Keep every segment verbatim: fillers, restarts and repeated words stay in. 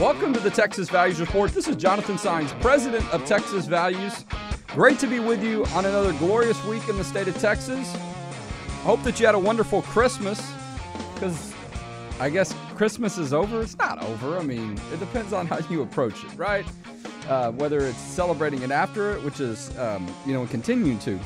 Welcome to the Texas Values Report. This is Jonathan Sines, president of Texas Values. Great to be with you on another glorious week in the state of Texas. I hope that you had a wonderful Christmas, because I guess Christmas is over. It's not over. I mean, it depends on how you approach it, right? Uh, whether it's celebrating it after it, which is, um, you know, continuing to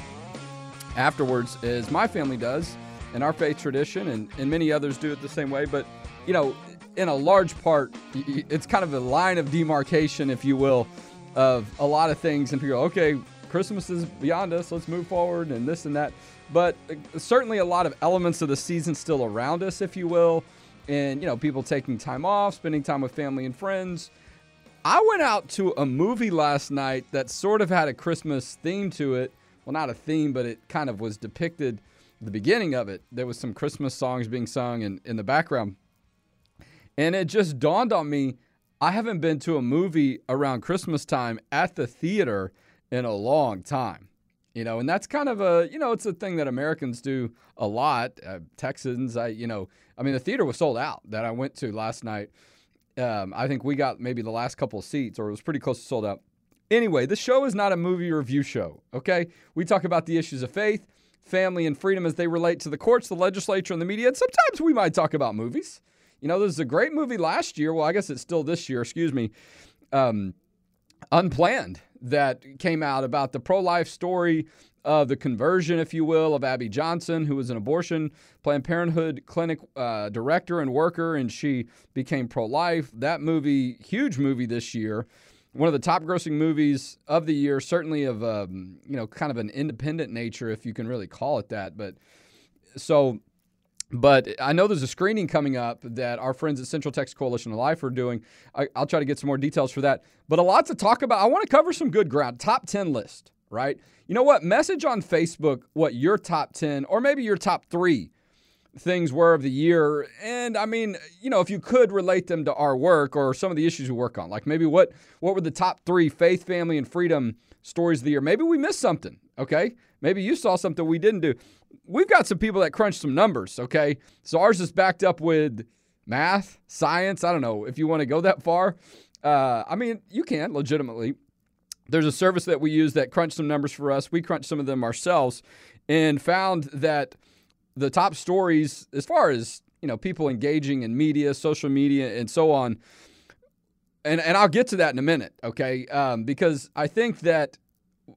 afterwards, as my family does, in our faith tradition, and, and many others do it the same way. But, you know, in a large part, it's kind of a line of demarcation, if you will, of a lot of things, and people go, okay, Christmas is beyond us, let's move forward, and this and that. But certainly a lot of elements of the season still around us, if you will, and, you know, people taking time off, spending time with family and friends. I went out to a movie last night that sort of had a Christmas theme to it. Well, not a theme, but it kind of was depicted the beginning of it. There was some Christmas songs being sung in, in the background. And it just dawned on me, I haven't been to a movie around Christmas time at the theater in a long time, you know, and that's kind of a, you know, it's a thing that Americans do a lot. Uh, Texans, I, you know, I mean, the theater was sold out that I went to last night. Um, I think we got maybe the last couple of seats, or it was pretty close to sold out. Anyway, this show is not a movie review show, okay? We talk about the issues of faith, family, and freedom as they relate to the courts, the legislature, and the media. And sometimes we might talk about movies. You know, this is a great movie last year. Well, I guess it's still this year, excuse me, um, Unplanned, that came out about the pro-life story of the conversion, if you will, of Abby Johnson, who was an abortion Planned Parenthood clinic uh, director and worker, and she became pro-life. That movie, huge movie this year. One of the top-grossing movies of the year, certainly of, um, you know, kind of an independent nature, if you can really call it that. But so, but I know there's a screening coming up that our friends at Central Texas Coalition of Life are doing. I, I'll try to get some more details for that. But a lot to talk about. I want to cover some good ground. Top ten list, right? You know what? Message on Facebook what your top ten or maybe your top three things were of the year. And I mean, you know, if you could relate them to our work or some of the issues we work on, like maybe what, what were the top three faith, family, and freedom stories of the year? Maybe we missed something. Okay. Maybe you saw something we didn't do. We've got some people that crunched some numbers. Okay. So ours is backed up with math, science. I don't know if you want to go that far. Uh, I mean, you can legitimately. There's a service that we use that crunched some numbers for us. We crunched some of them ourselves and found that the top stories, as far as, you know, people engaging in media, social media, and so on, and and I'll get to that in a minute, okay? Um, because I think that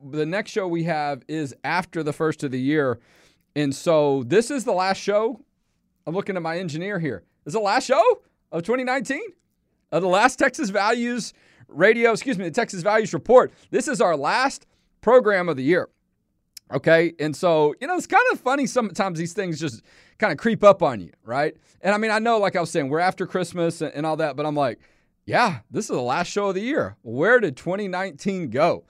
the next show we have is after the first of the year, and so this is the last show. I'm looking at my engineer here. Is the last show of twenty nineteen of the last Texas Values Radio? Excuse me, the Texas Values Report. This is our last program of the year. Okay, and so, you know, it's kind of funny sometimes these things just kind of creep up on you, right? And I mean, I know, like I was saying, we're after Christmas and, and all that, but I'm like, yeah, this is the last show of the year. Where did twenty nineteen go?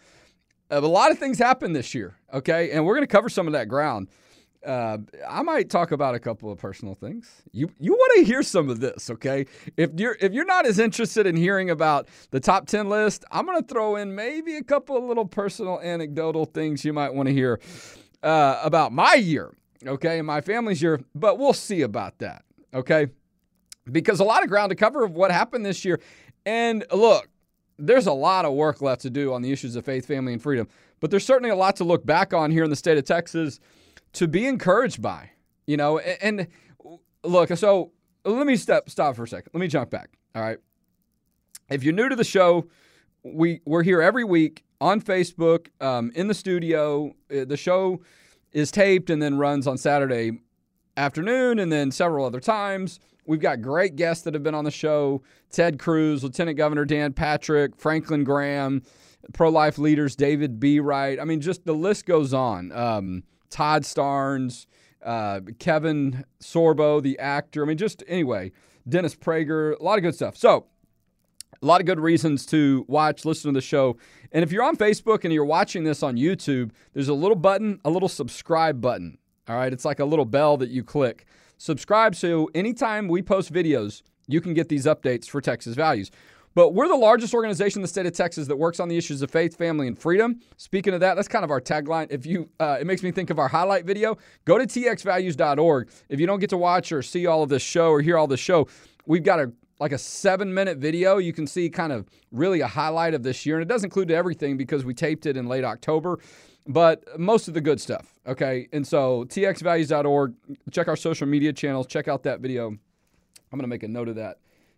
Uh, a lot of things happened this year, okay? And we're going to cover some of that ground. Uh, I might talk about a couple of personal things. You you want to hear some of this, okay? If you're, if you're not as interested in hearing about the top ten list, I'm going to throw in maybe a couple of little personal anecdotal things you might want to hear uh, about my year, okay, and my family's year, but we'll see about that, okay? Because a lot of ground to cover of what happened this year. And look, there's a lot of work left to do on the issues of faith, family, and freedom, but there's certainly a lot to look back on here in the state of Texas to be encouraged by, you know, and, and look, so let me step, stop for a second. Let me jump back. All right. If you're new to the show, we we're here every week on Facebook, um, in the studio. The show is taped and then runs on Saturday afternoon and then several other times. We've got great guests that have been on the show. Ted Cruz, Lieutenant Governor Dan Patrick, Franklin Graham, pro-life leaders, David B. Wright. I mean, just the list goes on. Um, Todd Starnes, uh, Kevin Sorbo, the actor. I mean, just anyway, Dennis Prager, a lot of good stuff. So a lot of good reasons to watch, listen to the show. And if you're on Facebook and you're watching this on YouTube, there's a little button, a little subscribe button. All right. It's like a little bell that you click. Subscribe. So anytime we post videos, you can get these updates for Texas Values. But we're the largest organization in the state of Texas that works on the issues of faith, family, and freedom. Speaking of that, that's kind of our tagline. If you, uh, it makes me think of our highlight video. Go to t x values dot org. If you don't get to watch or see all of this show or hear all this show, we've got a like a seven-minute video. You can see kind of really a highlight of this year. And it doesn't include everything because we taped it in late October, but most of the good stuff, okay? And so t x values dot org, check our social media channels, check out that video. I'm going to make a note of that.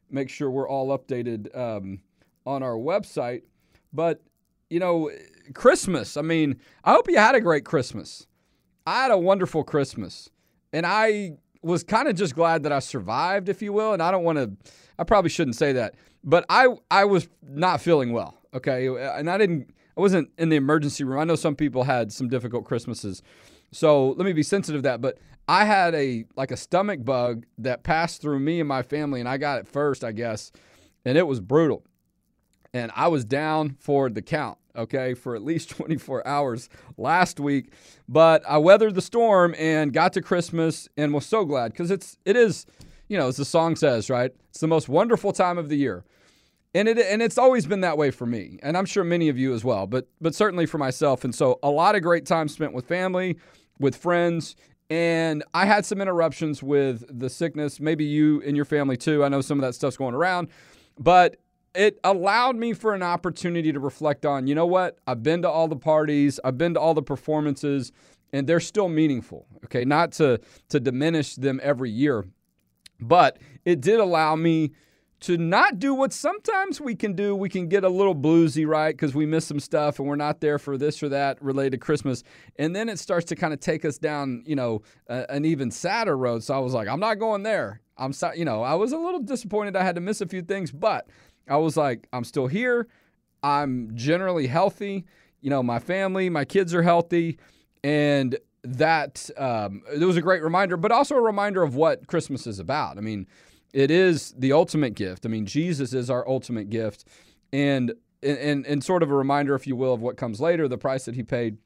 Make sure we're all updated um, on our website. But, you know, Christmas, I mean, I hope you had a great Christmas. I had a wonderful Christmas, and I was kind of just glad that I survived, if you will, and I don't want to... I probably shouldn't say that, but I I was not feeling well, okay? And I didn't, I wasn't in the emergency room. I know some people had some difficult Christmases, so let me be sensitive to that, but I had a, like a stomach bug that passed through me and my family, and I got it first, I guess, and it was brutal. And I was down for the count, okay, for at least twenty-four hours last week, but I weathered the storm and got to Christmas and was so glad, because it's, it is, you know, as the song says, right? It's the most wonderful time of the year. And it and it's always been that way for me, and I'm sure many of you as well, but but certainly for myself. And so a lot of great time spent with family, with friends, and I had some interruptions with the sickness, maybe you and your family too. I know some of that stuff's going around, but it allowed me for an opportunity to reflect on, you know what? I've been to all the parties, I've been to all the performances, and they're still meaningful, okay? Not to to diminish them every year. But it did allow me to not do what sometimes we can do. We can get a little bluesy, right? Because we miss some stuff and we're not there for this or that related to Christmas. And then it starts to kind of take us down, you know, uh, an even sadder road. So I was like, I'm not going there. I'm so, you know, I was a little disappointed I had to miss a few things, but I was like, I'm still here. I'm generally healthy. You know, my family, my kids are healthy. And that um, it was a great reminder, but also a reminder of what Christmas is about. I mean, it is the ultimate gift. I mean, Jesus is our ultimate gift, and and and sort of a reminder, if you will, of what comes later, the price that he paid.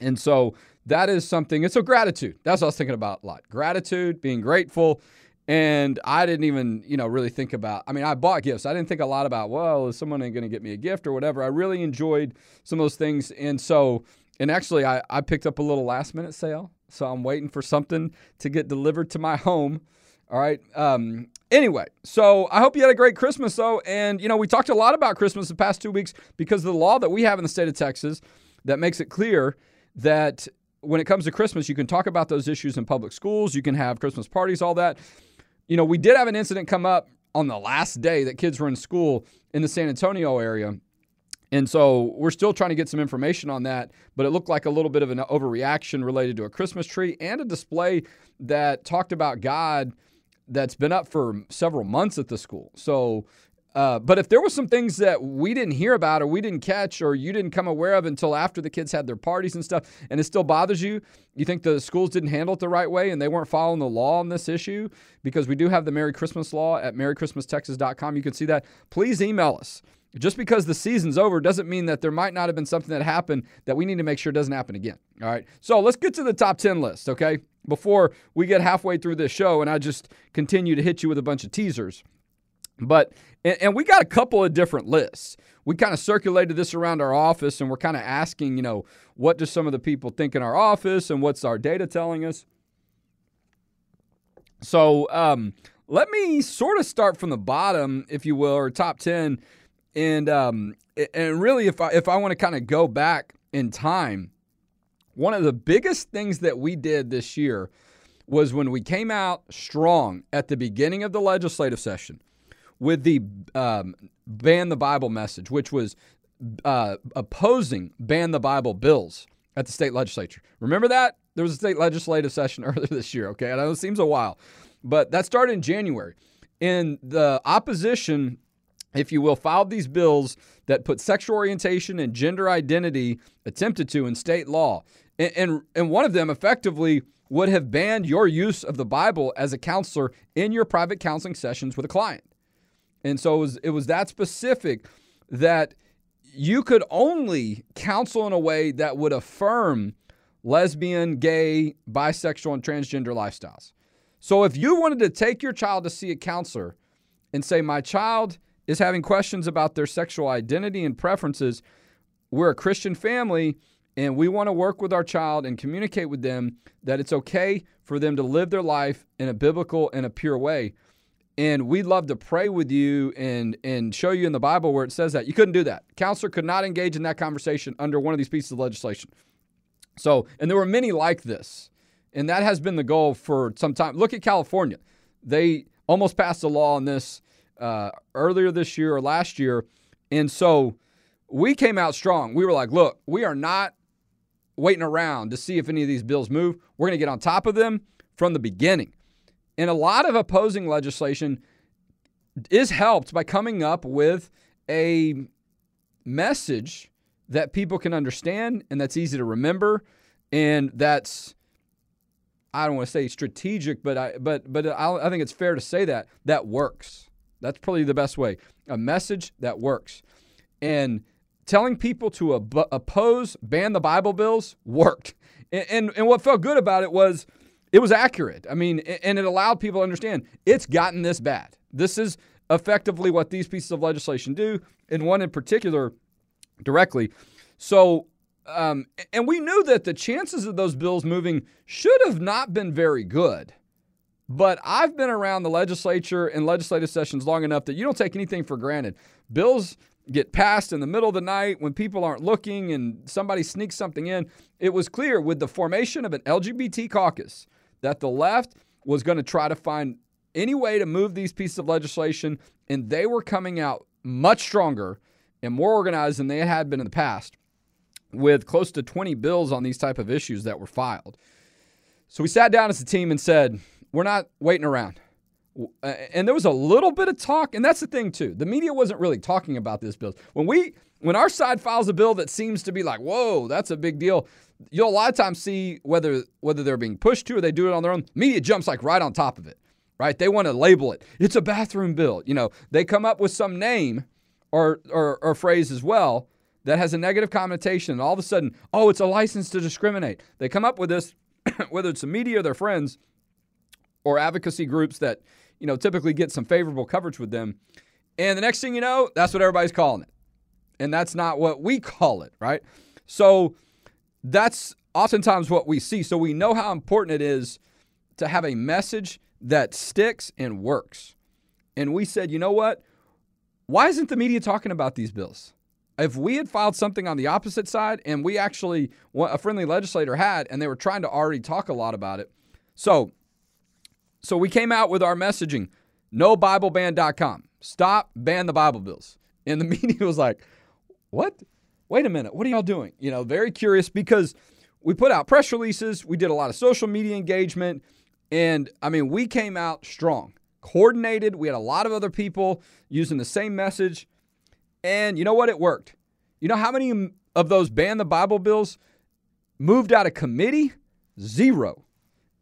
And so that is something. And so gratitude. That's what I was thinking about a lot. Gratitude, being grateful. And I didn't even, you know, really think about, I mean, I bought gifts. I didn't think a lot about, well, is someone going to get me a gift or whatever. I really enjoyed some of those things. And so, and actually, I, I picked up a little last-minute sale, so I'm waiting for something to get delivered to my home, all right? Um, anyway, so I hope you had a great Christmas, though, and, you know, we talked a lot about Christmas the past two weeks because of the law that we have in the state of Texas that makes it clear that when it comes to Christmas, you can talk about those issues in public schools, you can have Christmas parties, all that. You know, we did have an incident come up on the last day that kids were in school in the San Antonio area. And so we're still trying to get some information on that, but it looked like a little bit of an overreaction related to a Christmas tree and a display that talked about God that's been up for several months at the school. So, uh, but if there were some things that we didn't hear about or we didn't catch or you didn't come aware of until after the kids had their parties and stuff, and it still bothers you, you think the schools didn't handle it the right way and they weren't following the law on this issue, because we do have the Merry Christmas law at Merry Christmas Texas dot com. You can see that. Please email us. Just because the season's over doesn't mean that there might not have been something that happened that we need to make sure doesn't happen again, all right? So let's get to the top ten list, okay, before we get halfway through this show and I just continue to hit you with a bunch of teasers. But and, and we got a couple of different lists. We kind of circulated this around our office, and we're kind of asking, you know, what do some of the people think in our office and what's our data telling us? So um, let me sort of start from the bottom, if you will, or top ten. And um, and really, if I, if I want to kind of go back in time, one of the biggest things that we did this year was when we came out strong at the beginning of the legislative session with the um, Ban the Bible message, which was uh, opposing Ban the Bible bills at the state legislature. Remember that? There was a state legislative session earlier this year, okay? I know it seems a while, but that started in January. And the opposition, if you will, filed these bills that put sexual orientation and gender identity attempted to in state law. And, and, and one of them effectively would have banned your use of the Bible as a counselor in your private counseling sessions with a client. And so it was, it was that specific that you could only counsel in a way that would affirm lesbian, gay, bisexual, and transgender lifestyles. So if you wanted to take your child to see a counselor and say, my child is having questions about their sexual identity and preferences, we're a Christian family, and we want to work with our child and communicate with them that it's okay for them to live their life in a biblical and a pure way. and we'd love to pray with you and and show you in the Bible where it says that. You couldn't do that. Counselor could not engage in that conversation under one of these pieces of legislation. So, and there were many like this, and that has been the goal for some time. Look at California. They almost passed a law on this uh, earlier this year or last year, and so we came out strong. We were like, look, we are not waiting around to see if any of these bills move. We're going to get on top of them from the beginning. And a lot of opposing legislation is helped by coming up with a message that people can understand and that's easy to remember, and that's, I don't want to say strategic, but I but but I, I think it's fair to say that that works. That's probably the best way. A message that works. And telling people to ab- oppose, ban the Bible bills worked. And, and and what felt good about it was it was accurate. I mean, and it allowed people to understand it's gotten this bad. This is effectively what these pieces of legislation do, and one in particular directly. So, um, and we knew that the chances of those bills moving should have not been very good. But I've been around the legislature and legislative sessions long enough that you don't take anything for granted. Bills get passed in the middle of the night when people aren't looking and somebody sneaks something in. It was clear with the formation of an L G B T caucus that the left was going to try to find any way to move these pieces of legislation, and they were coming out much stronger and more organized than they had been in the past, with close to twenty bills on these type of issues that were filed. So we sat down as a team and said, we're not waiting around. And there was a little bit of talk, and that's the thing too. The media wasn't really talking about this bill. When we, when our side files a bill that seems to be like, whoa, that's a big deal, you'll a lot of times see whether whether they're being pushed to or they do it on their own. Media jumps like right on top of it, right? They want to label it. It's a bathroom bill. You know, they come up with some name or or, or phrase as well that has a negative connotation, and all of a sudden, oh, it's a license to discriminate. They come up with this, whether it's the media or their friends or advocacy groups that, you know, typically get some favorable coverage with them. And the next thing you know, that's what everybody's calling it. And that's not what we call it, right? So that's oftentimes what we see. So we know how important it is to have a message that sticks and works. And we said, you know what? Why isn't the media talking about these bills? If we had filed something on the opposite side, and we actually, a friendly legislator had, and they were trying to already talk a lot about it. So So we came out with our messaging, No Bible Ban dot com. Stop, ban the Bible bills. And the media was like, what? Wait a minute. What are y'all doing? You know, very curious, because we put out press releases. We did a lot of social media engagement. And, I mean, we came out strong, coordinated. We had a lot of other people using the same message. And you know what? It worked. You know how many of those ban the Bible bills moved out of committee? Zero.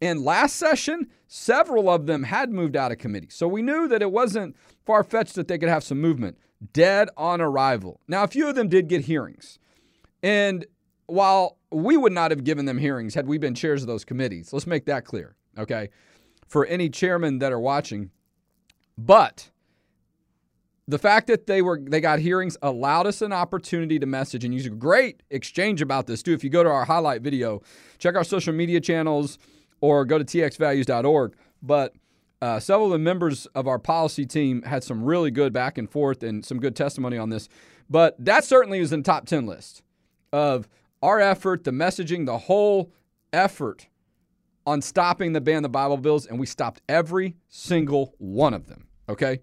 And last session, several of them had moved out of committee. So we knew that it wasn't far-fetched that they could have some movement. Dead on arrival. Now, a few of them did get hearings. And while we would not have given them hearings had we been chairs of those committees, let's make that clear, okay, for any chairmen that are watching. But the fact that they were they got hearings allowed us an opportunity to message, and use a great exchange about this, too. If you go to our highlight video, check our social media channels, or go to t x values dot org. But uh, several of the members of our policy team had some really good back and forth and some good testimony on this. But that certainly is in the top ten list of our effort, the messaging, the whole effort on stopping the ban the Bible bills. And we stopped every single one of them. Okay?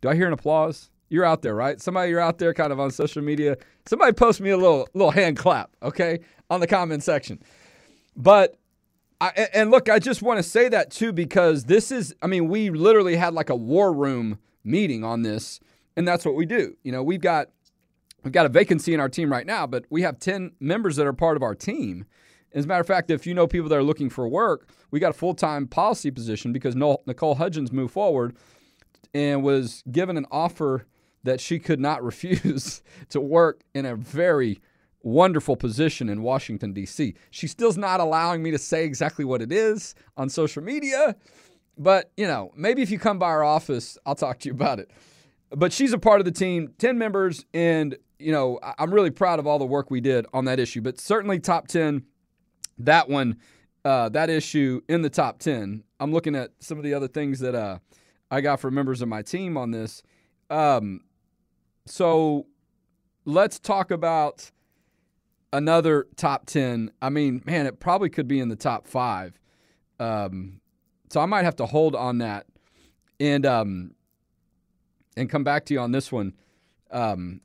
Do I hear an applause? You're out there, right? Somebody, you're out there kind of on social media. Somebody post me a little, little hand clap, okay, on the comment section. But I, and look, I just want to say that too, because this is, I mean, we literally had like a war room meeting on this, and that's what we do. You know, we've got, we've got a vacancy in our team right now, but we have ten members that are part of our team. As a matter of fact, if you know people that are looking for work, we got a full-time policy position because Nicole Hudgens moved forward and was given an offer that she could not refuse to work in a very wonderful position in Washington, D C She still's not allowing me to say exactly what it is on social media, but, you know, maybe if you come by our office, I'll talk to you about it. But she's a part of the team, ten members, and, you know, I'm really proud of all the work we did on that issue. But certainly top ten, that one, uh, that issue in the top ten. I'm looking at some of the other things that uh, I got from members of my team on this. Um, so let's talk about another top ten. I mean, man, it probably could be in the top five. Um, so I might have to hold on that and um, and come back to you on this one. Um,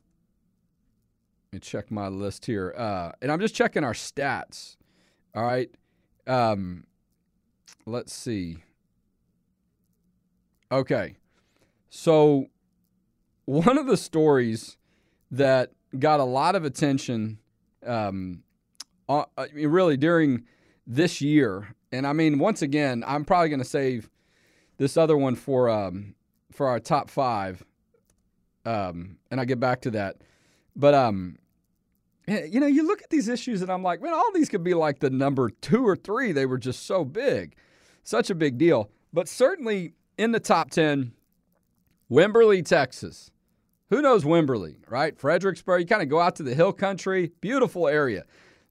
let me check my list here. Uh, and I'm just checking our stats. All right. Um, let's see. Okay. So one of the stories that got a lot of attention, um, uh, really during this year, and I mean, once again, I'm probably going to save this other one for um, for our top five, um, and I'll get back to that. But, um, you know, you look at these issues and I'm like, man, all these could be like the number two or three. They were just so big, such a big deal. But certainly in the top ten, Wimberley, Texas. Who knows Wimberley, right? Fredericksburg, you kind of go out to the hill country, beautiful area.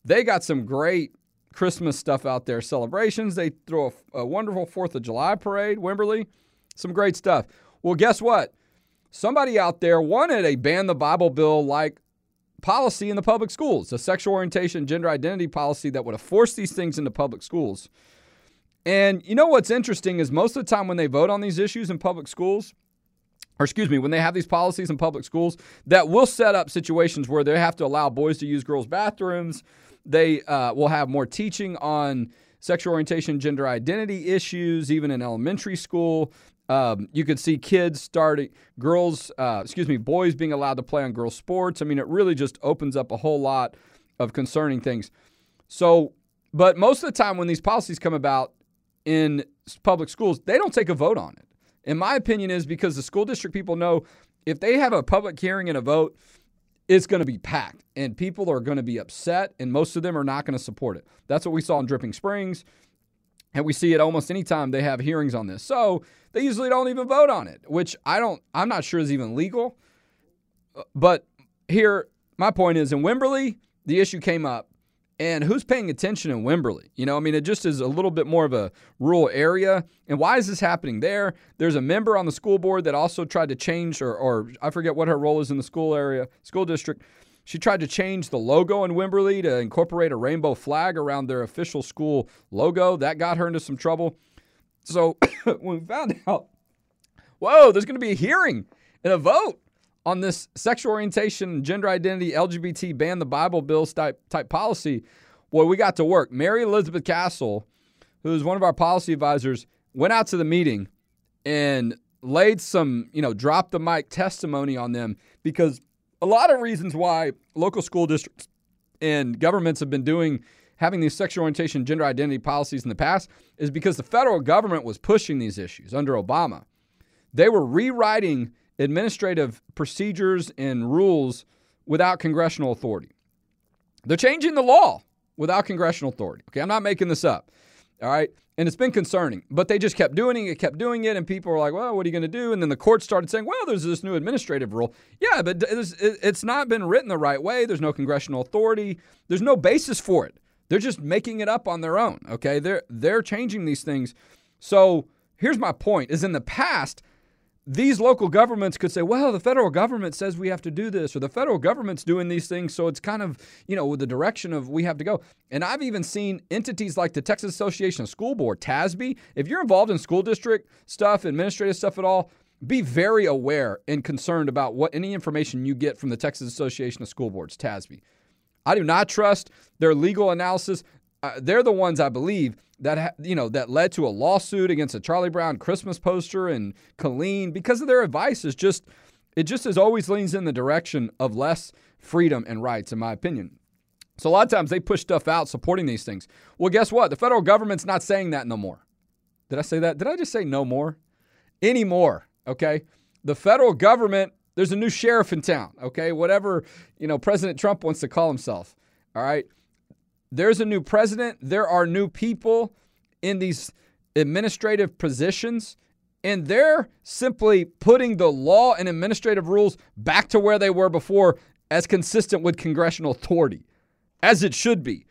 They got some great Christmas stuff out there, celebrations. They throw a, a wonderful fourth of July parade, Wimberley, some great stuff. Well, guess what? Somebody out there wanted a ban the Bible bill-like policy in the public schools, a sexual orientation, gender identity policy that would have forced these things into public schools. And you know what's interesting is most of the time when they vote on these issues in public schools, or excuse me, when they have these policies in public schools, that will set up situations where they have to allow boys to use girls' bathrooms. They uh, will have more teaching on sexual orientation, gender identity issues, even in elementary school. Um, you could see kids starting, girls, uh, excuse me, boys being allowed to play on girls' sports. I mean, it really just opens up a whole lot of concerning things. So, but most of the time when these policies come about in public schools, they don't take a vote on it. In my opinion, is because the school district people know if they have a public hearing and a vote, it's going to be packed, and people are going to be upset, and most of them are not going to support it. That's what we saw in Dripping Springs, and we see it almost any time they have hearings on this. So they usually don't even vote on it, which I don't, I'm not sure is even legal. But here, my point is, in Wimberley, the issue came up, and who's paying attention in Wimberley? You know, I mean, it just is a little bit more of a rural area. And why is this happening there? There's a member on the school board that also tried to change, or, or I forget what her role is in the school area, school district. She tried to change the logo in Wimberley to incorporate a rainbow flag around their official school logo. That got her into some trouble. So when we found out, whoa, there's going to be a hearing and a vote on this sexual orientation, gender identity, L G B T, ban the Bible bills type, type policy. Boy, we got to work. Mary Elizabeth Castle, who is one of our policy advisors, went out to the meeting and laid some, you know, drop the mic testimony on them, because a lot of reasons why local school districts and governments have been doing, having these sexual orientation, gender identity policies in the past is because the federal government was pushing these issues under Obama. They were rewriting administrative procedures and rules without congressional authority. They're changing the law without congressional authority. Okay, I'm not making this up. All right, and it's been concerning, but they just kept doing it, kept doing it, and people were like, well, what are you going to do? And then the court started saying, well, there's this new administrative rule. Yeah, but it's not been written the right way. There's no congressional authority. There's no basis for it. They're just making it up on their own, okay? They're, they're changing these things. So here's my point, is in the past, these local governments could say, well, the federal government says we have to do this, or the federal government's doing these things, so it's kind of, you know, the direction of we have to go. And I've even seen entities like the Texas Association of School Board, T A S B. If you're involved in school district stuff, administrative stuff at all, be very aware and concerned about what any information you get from the Texas Association of School Boards, T A S B. I do not trust their legal analysis. Uh, they're the ones, I believe, that ha- you know that led to a lawsuit against a Charlie Brown Christmas poster and Colleen, because of their advice is just, it just as always leans in the direction of less freedom and rights, in my opinion. So a lot of times they push stuff out supporting these things. Well, guess what? The federal government's not saying that no more. Did I say that? Did I just say no more? Anymore, okay? The federal government, there's a new sheriff in town, okay? Whatever, you know, President Trump wants to call himself, all right? There's a new president. There are new people in these administrative positions, and they're simply putting the law and administrative rules back to where they were before as consistent with congressional authority, as it should be.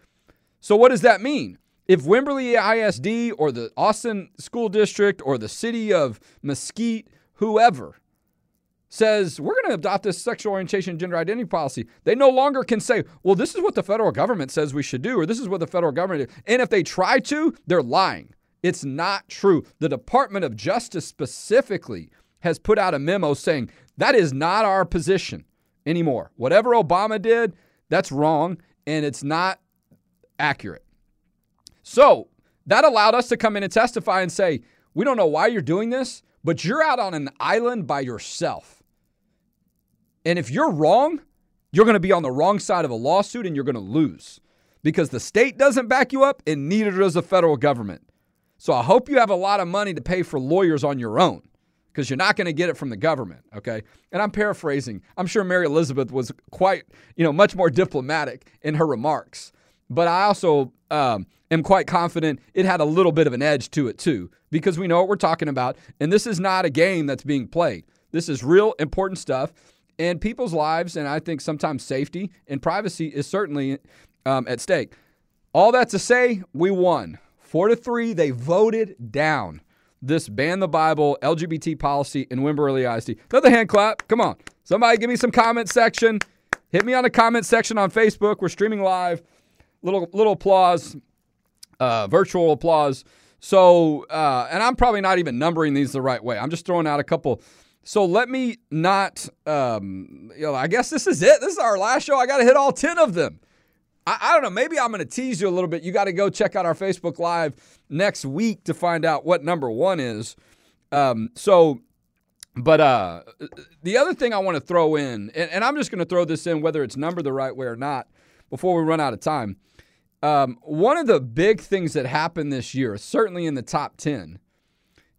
So what does that mean? If Wimberley I S D or the Austin School District or the city of Mesquite, whoever, says, we're going to adopt this sexual orientation and gender identity policy, they no longer can say, well, this is what the federal government says we should do, or this is what the federal government did. And if they try to, they're lying. It's not true. The Department of Justice specifically has put out a memo saying that is not our position anymore. Whatever Obama did, that's wrong, and it's not accurate. So that allowed us to come in and testify and say, we don't know why you're doing this, but you're out on an island by yourself. And if you're wrong, you're going to be on the wrong side of a lawsuit and you're going to lose because the state doesn't back you up and neither does the federal government. So I hope you have a lot of money to pay for lawyers on your own because you're not going to get it from the government, okay? And I'm paraphrasing. I'm sure Mary Elizabeth was quite, you know, much more diplomatic in her remarks. But I also um, am quite confident it had a little bit of an edge to it too because we know what we're talking about. And this is not a game that's being played. This is real important stuff. And people's lives and I think sometimes safety and privacy is certainly um, at stake. All that to say, we won. Four to three, they voted down this ban the Bible, L G B T policy in Wimberley I S D. Another hand clap. Come on. Somebody give me some comment section. Hit me on the comment section on Facebook. We're streaming live. Little little applause, uh, virtual applause. So, uh, and I'm probably not even numbering these the right way. I'm just throwing out a couple. So let me not, um, you know, I guess this is it. This is our last show. I got to hit all ten of them. I don't know. Maybe I'm going to tease you a little bit. You got to go check out our Facebook Live next week to find out what number one is. Um, so, but uh, the other thing I want to throw in, and, and I'm just going to throw this in whether it's numbered the right way or not before we run out of time. Um, one of the big things that happened this year, certainly in the top ten,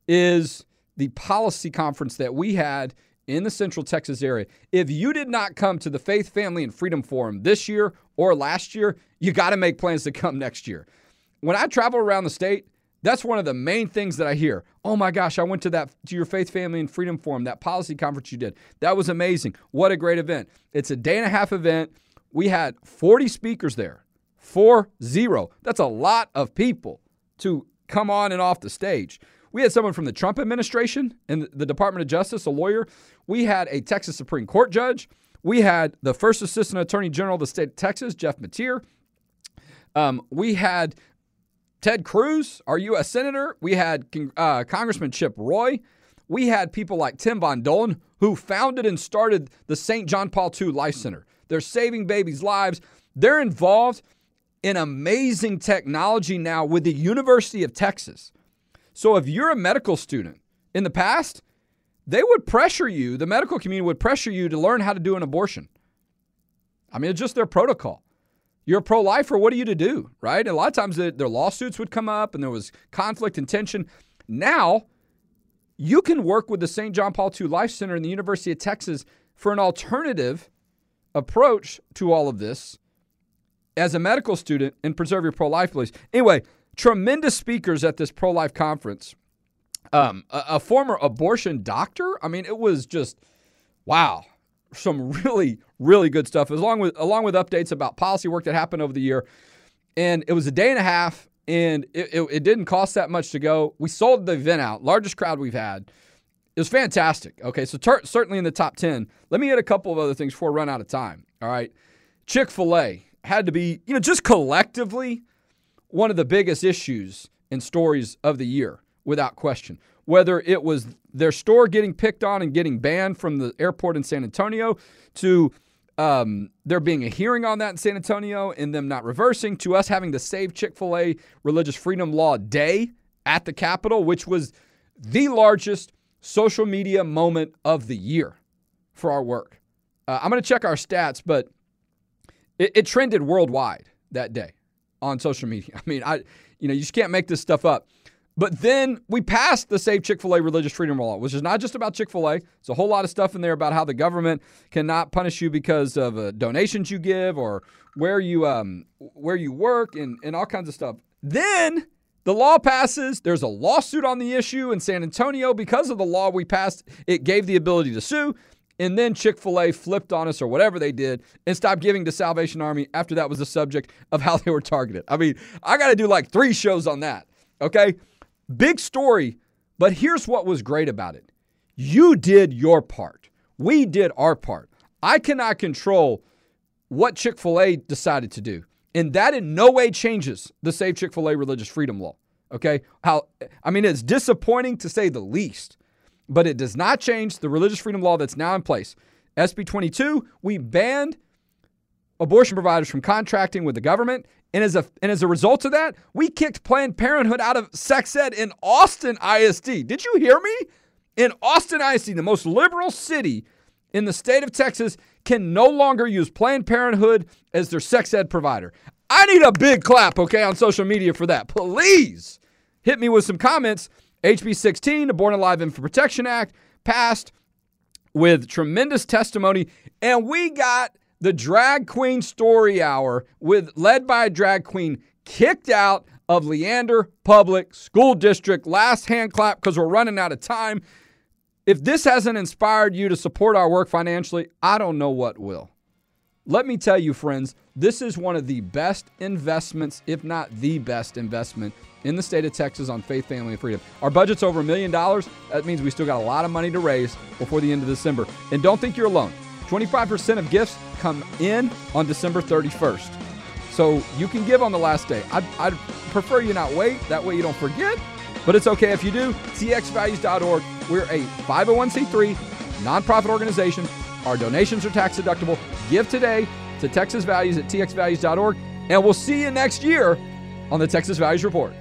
is the policy conference that we had in the Central Texas area. If you did not come to the Faith, Family, and Freedom Forum this year or last year, you got to make plans to come next year. When I travel around the state, that's one of the main things that I hear. Oh my gosh, I went to that to your Faith, Family, and Freedom Forum, that policy conference you did. That was amazing. What a great event. It's a day and a half event. We had forty speakers there, four zero. That's a lot of people to come on and off the stage. We had someone from the Trump administration and the Department of Justice, a lawyer. We had a Texas Supreme Court judge. We had the first assistant attorney general of the state of Texas, Jeff Mateer. Um, we had Ted Cruz, our U S senator. We had uh, Congressman Chip Roy. We had people like Tim Von Dolan, who founded and started the Saint John Paul the Second Life Center. They're saving babies' lives. They're involved in amazing technology now with the University of Texas. So if you're a medical student, in the past, they would pressure you, the medical community would pressure you to learn how to do an abortion. I mean, it's just their protocol. You're a pro-lifer, what are you to do, right? And a lot of times the, their lawsuits would come up and there was conflict and tension. Now, you can work with the Saint John Paul the Second Life Center and the University of Texas for an alternative approach to all of this as a medical student and preserve your pro-life beliefs. Anyway, tremendous speakers at this pro-life conference. Um, a, a former abortion doctor. I mean, it was just, wow, some really, really good stuff, along with, along with updates about policy work that happened over the year. And it was a day and a half, and it, it, it didn't cost that much to go. We sold the event out, largest crowd we've had. It was fantastic. Okay, so ter- certainly in the top ten. Let me hit a couple of other things before I run out of time. All right, Chick-fil-A had to be, you know, just collectively, one of the biggest issues and stories of the year, without question. Whether it was their store getting picked on and getting banned from the airport in San Antonio, to um, there being a hearing on that in San Antonio and them not reversing, to us having to Save Chick-fil-A Religious Freedom Law Day at the Capitol, which was the largest social media moment of the year for our work. Uh, I'm going to check our stats, but it, it trended worldwide that day on social media. I mean, I, you know, you just can't make this stuff up. But then we passed the Save Chick-fil-A Religious Freedom Law, which is not just about Chick-fil-A. It's a whole lot of stuff in there about how the government cannot punish you because of uh, donations you give or where you um, where you work and, and all kinds of stuff. Then the law passes. There's a lawsuit on the issue in San Antonio. Because of the law we passed, it gave the ability to sue. and then Chick-fil-A flipped on us or whatever they did and stopped giving to Salvation Army after that was the subject of how they were targeted. I mean, I got to do like three shows on that, okay? Big story, but here's what was great about it. You did your part. We did our part. I cannot control what Chick-fil-A decided to do, and that in no way changes the Save Chick-fil-A Religious Freedom Law, okay? How I mean, it's disappointing to say the least, but it does not change the religious freedom law that's now in place. S B twenty-two, we banned abortion providers from contracting with the government, and as a and as a result of that, we kicked Planned Parenthood out of sex ed in Austin I S D. Did you hear me? In Austin I S D, the most liberal city in the state of Texas, can no longer use Planned Parenthood as their sex ed provider. I need a big clap, okay, on social media for that. Please hit me with some comments. H B sixteen, the Born Alive Infant Protection Act, passed with tremendous testimony, and we got the drag queen story hour with led by a drag queen kicked out of Leander Public School District. Last hand clap because we're running out of time. If this hasn't inspired you to support our work financially, I don't know what will. Let me tell you, friends, this is one of the best investments, if not the best investment, in the state of Texas on faith, family, and freedom. Our budget's over a million dollars. That means we still got a lot of money to raise before the end of December. And don't think you're alone. twenty-five percent of gifts come in on December thirty-first. So you can give on the last day. I'd, I'd prefer you not wait. That way you don't forget. But it's okay if you do. T X values dot org. We're a five oh one c three nonprofit organization. Our donations are tax deductible. Give today to Texas Values at T X values dot org, and we'll see you next year on the Texas Values Report.